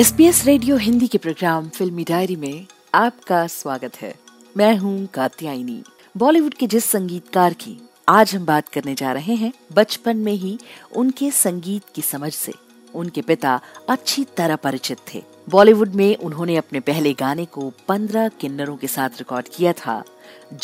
SBS radio Hindi के programme फ़िल्मी diary में आपका स्वागत है। मैं हूँ कात्यायनी। बॉलीवुड के जिस संगीतकार की आज हम बात करने जा रहे हैं, बचपन में ही उनके संगीत की समझ से उनके पिता अच्छी तरह परिचित थे। बॉलीवुड में उन्होंने अपने पहले गाने को 15 किन्नरों के साथ रिकॉर्ड किया था,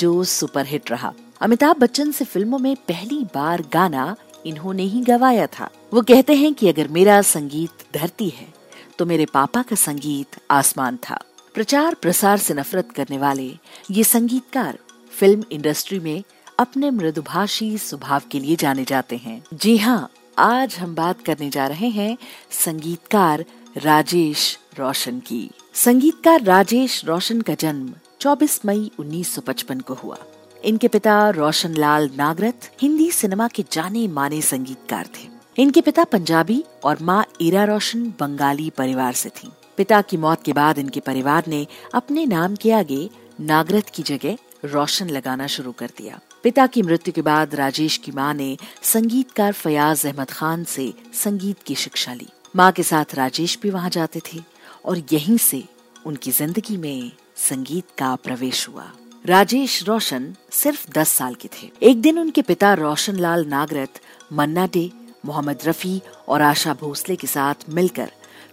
जो सुपरहिट रहा। अमिताभ बच्चन से फिल्मों में पहली बार गाना इन्होंने ही गवाया था। वो कहते हैं कि अगर मेरा संगीत धरती है तो मेरे पापा का संगीत आसमान था। प्रचार प्रसार से नफरत करने वाले ये संगीतकार फिल्म इंडस्ट्री में अपने मृदुभाषी स्वभाव के लिए जाने जाते हैं। जी हाँ, आज हम बात करने जा रहे हैं संगीतकार राजेश रोशन की। संगीतकार राजेश रोशन का जन्म 24 मई 1955 को हुआ। इनके पिता रोशन लाल नागरथ हिंदी सिनेमा के जाने माने संगीतकार थे। इनके पिता पंजाबी और माँ ईरा रोशन बंगाली परिवार से थीं। पिता की मौत के बाद इनके परिवार ने अपने नाम के आगे नागरथ की जगह रोशन लगाना शुरू कर दिया। पिता की मृत्यु के बाद राजेश की माँ ने संगीतकार फयाज अहमद खान से संगीत की शिक्षा ली। माँ के साथ राजेश भी वहाँ जाते थे और यहीं से उनकी जिंदगी में संगीत का प्रवेश हुआ। राजेश रोशन सिर्फ 10 साल के थे। एक दिन उनके पिता रोशन लाल नागरथ मन्ना डे, मोहम्मद रफी और आशा भोसले के साथ मिलकर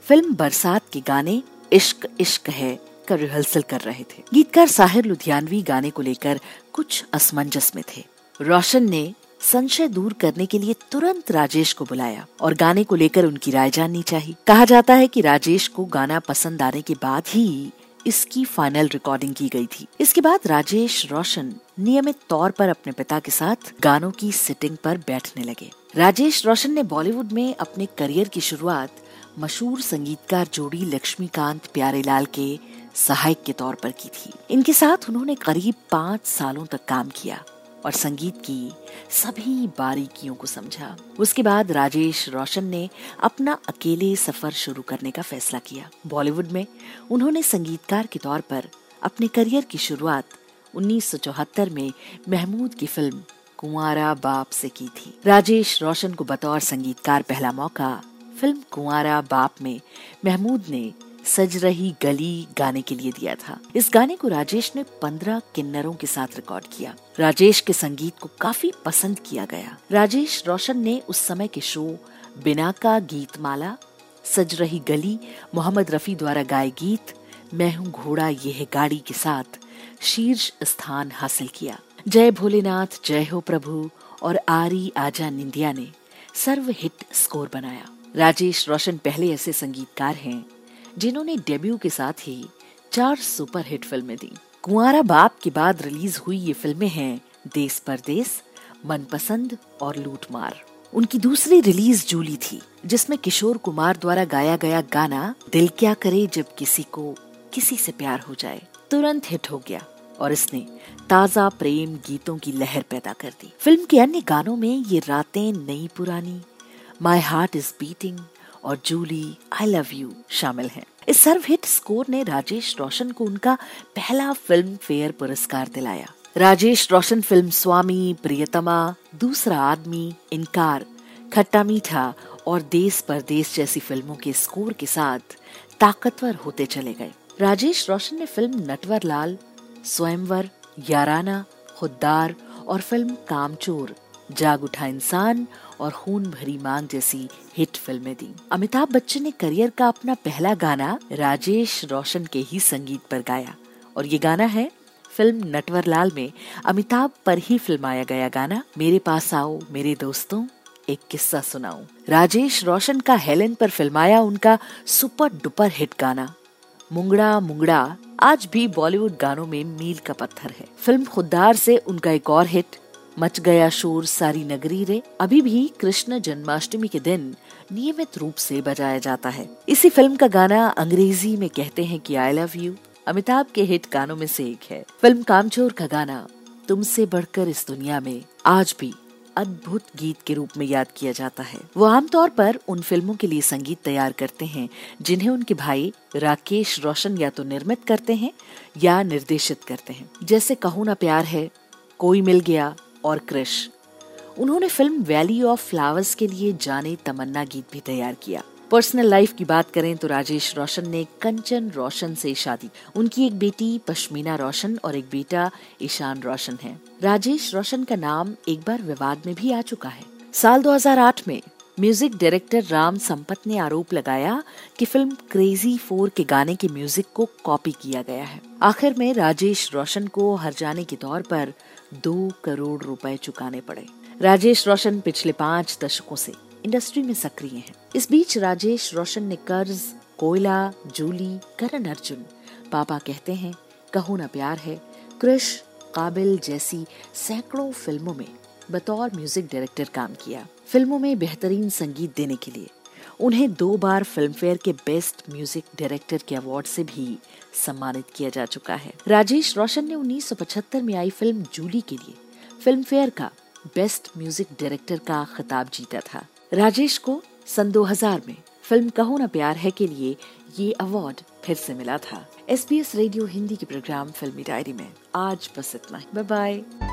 फिल्म बरसात के गाने इश्क इश्क है का रिहर्सल कर रहे थे। गीतकार साहिर लुधियानवी गाने को लेकर कुछ असमंजस में थे। रोशन ने संशय दूर करने के लिए तुरंत राजेश को बुलाया और गाने को लेकर उनकी राय जाननी चाहिए। कहा जाता है कि राजेश को गाना पसंद आने के बाद ही इसकी फाइनल रिकॉर्डिंग की गई थी। इसके बाद राजेश रोशन नियमित तौर पर अपने पिता के साथ गानों की सिटिंग पर बैठने लगे। राजेश रोशन ने बॉलीवुड में अपने करियर की शुरुआत मशहूर संगीतकार जोड़ी लक्ष्मीकांत प्यारेलाल के सहायक के तौर पर की थी। इनके साथ उन्होंने करीब 5 सालों तक काम किया और संगीत की सभी बारीकियों को समझा। उसके बाद राजेश रोशन ने अपना अकेले सफर शुरू करने का फैसला किया। बॉलीवुड में उन्होंने संगीतकार के तौर पर अपने करियर की शुरुआत 1974 में महमूद की फिल्म कुंवारा बाप से की थी। राजेश रोशन को बतौर संगीतकार पहला मौका फिल्म कुंवारा बाप में महमूद ने सज रही गली गाने के लिए दिया था। इस गाने को राजेश ने 15 किन्नरों के साथ रिकॉर्ड किया। राजेश के संगीत को काफी पसंद किया गया। राजेश रोशन ने उस समय के शो बिना का गीतमाला, सज रही गली, मोहम्मद रफी द्वारा गाए गीत मैं हूँ घोड़ा ये है गाड़ी के साथ शीर्ष स्थान हासिल किया। जय भोलेनाथ जय हो प्रभु और आरी आजा निंदिया ने सर्व हिट स्कोर बनाया। राजेश रोशन पहले ऐसे संगीतकार हैं जिन्होंने डेब्यू के साथ ही 4 सुपरहिट फिल्में दी। कुंवारा बाप के बाद रिलीज हुई ये फिल्में हैं देश परदेस, मनपसंद और लूटमार। उनकी दूसरी रिलीज जूली थी, जिसमें किशोर कुमार द्वारा गाया गया गाना दिल क्या करे जब किसी को किसी से प्यार हो जाए तुरंत हिट हो गया और इसने ताजा प्रेम गीतों की लहर पैदा कर दी। फिल्म के अन्य गानों में ये रातें नई पुरानी, माई हार्ट इज बीटिंग और जूली आई लव यू शामिल हैं। इस सर्वहिट स्कोर ने राजेश रोशन को उनका पहला फिल्म फेयर पुरस्कार दिलाया। राजेश रोशन फिल्म स्वामी, प्रियतमा, दूसरा आदमी, इनकार, खट्टा मीठा और देश परदेश जैसी फिल्मों के स्कोर के साथ ताकतवर होते चले गए। राजेश रोशन ने फिल्म नटवर लाल, स्वयंवर, याराना, खुद्दार और फिल्म कामचोर, जाग उठा इंसान और खून भरी मांग जैसी हिट फिल्में दी। अमिताभ बच्चन ने करियर का अपना पहला गाना राजेश रोशन के ही संगीत पर गाया और ये गाना है फिल्म नटवरलाल में अमिताभ पर ही फिल्माया गया गाना मेरे पास आओ मेरे दोस्तों एक किस्सा सुनाओ। राजेश रोशन का हेलन पर फिल्माया उनका सुपर डुपर हिट गाना मुंगड़ा मुंगड़ा आज भी बॉलीवुड गानों में मील का पत्थर है। फिल्म खुद्दार से उनका एक और हिट मच गया शोर सारी नगरी रे अभी भी कृष्ण जन्माष्टमी के दिन नियमित रूप से बजाया जाता है। इसी फिल्म का गाना अंग्रेजी में कहते हैं कि आई लव यू अमिताभ के हिट गानों में से एक है। फिल्म कामचोर का गाना तुमसे बढ़कर इस दुनिया में आज भी अद्भुत गीत के रूप में याद किया जाता है। वो आमतौर पर उन फिल्मों के लिए संगीत तैयार करते हैं जिन्हें उनके भाई राकेश रोशन या तो निर्मित करते हैं या निर्देशित करते हैं, जैसे कहो ना प्यार है, कोई मिल गया और क्रिश। उन्होंने फिल्म वैली ऑफ फ्लावर्स के लिए जाने तमन्ना गीत भी तैयार किया। पर्सनल लाइफ की बात करें तो राजेश रोशन ने कंचन रोशन से शादी। उनकी एक बेटी पश्मीना रोशन और एक बेटा ईशान रोशन है। राजेश रोशन का नाम एक बार विवाद में भी आ चुका है। साल 2008 में म्यूजिक डायरेक्टर राम संपत ने आरोप लगाया कि फिल्म क्रेजी 4 के गाने के म्यूजिक को कॉपी किया गया है। आखिर में राजेश रोशन को हर्जाने के तौर पर 2 करोड़ रुपए चुकाने पड़े। राजेश रोशन पिछले 5 दशकों से इंडस्ट्री में सक्रिय हैं। इस बीच राजेश रोशन ने कर्ज, कोयला, जूली, करण अर्जुन, पापा कहते हैं, कहो ना प्यार है, कृष, काबिल जैसी सैकड़ों फिल्मों में बतौर म्यूजिक डायरेक्टर काम किया। फिल्मों में बेहतरीन संगीत देने के लिए उन्हें 2 बार फिल्मफेयर के बेस्ट म्यूजिक डायरेक्टर के अवार्ड से भी सम्मानित किया जा चुका है। राजेश रोशन ने 1975 में आई फिल्म जूली के लिए फिल्मफेयर का बेस्ट म्यूजिक डायरेक्टर का खिताब जीता था। राजेश को सन 2000 में फिल्म कहो ना प्यार है के लिए ये अवार्ड फिर से मिला था। SBS रेडियो हिंदी के प्रोग्राम फ़िल्मी डायरी में आज बस इतना ही। Bye bye.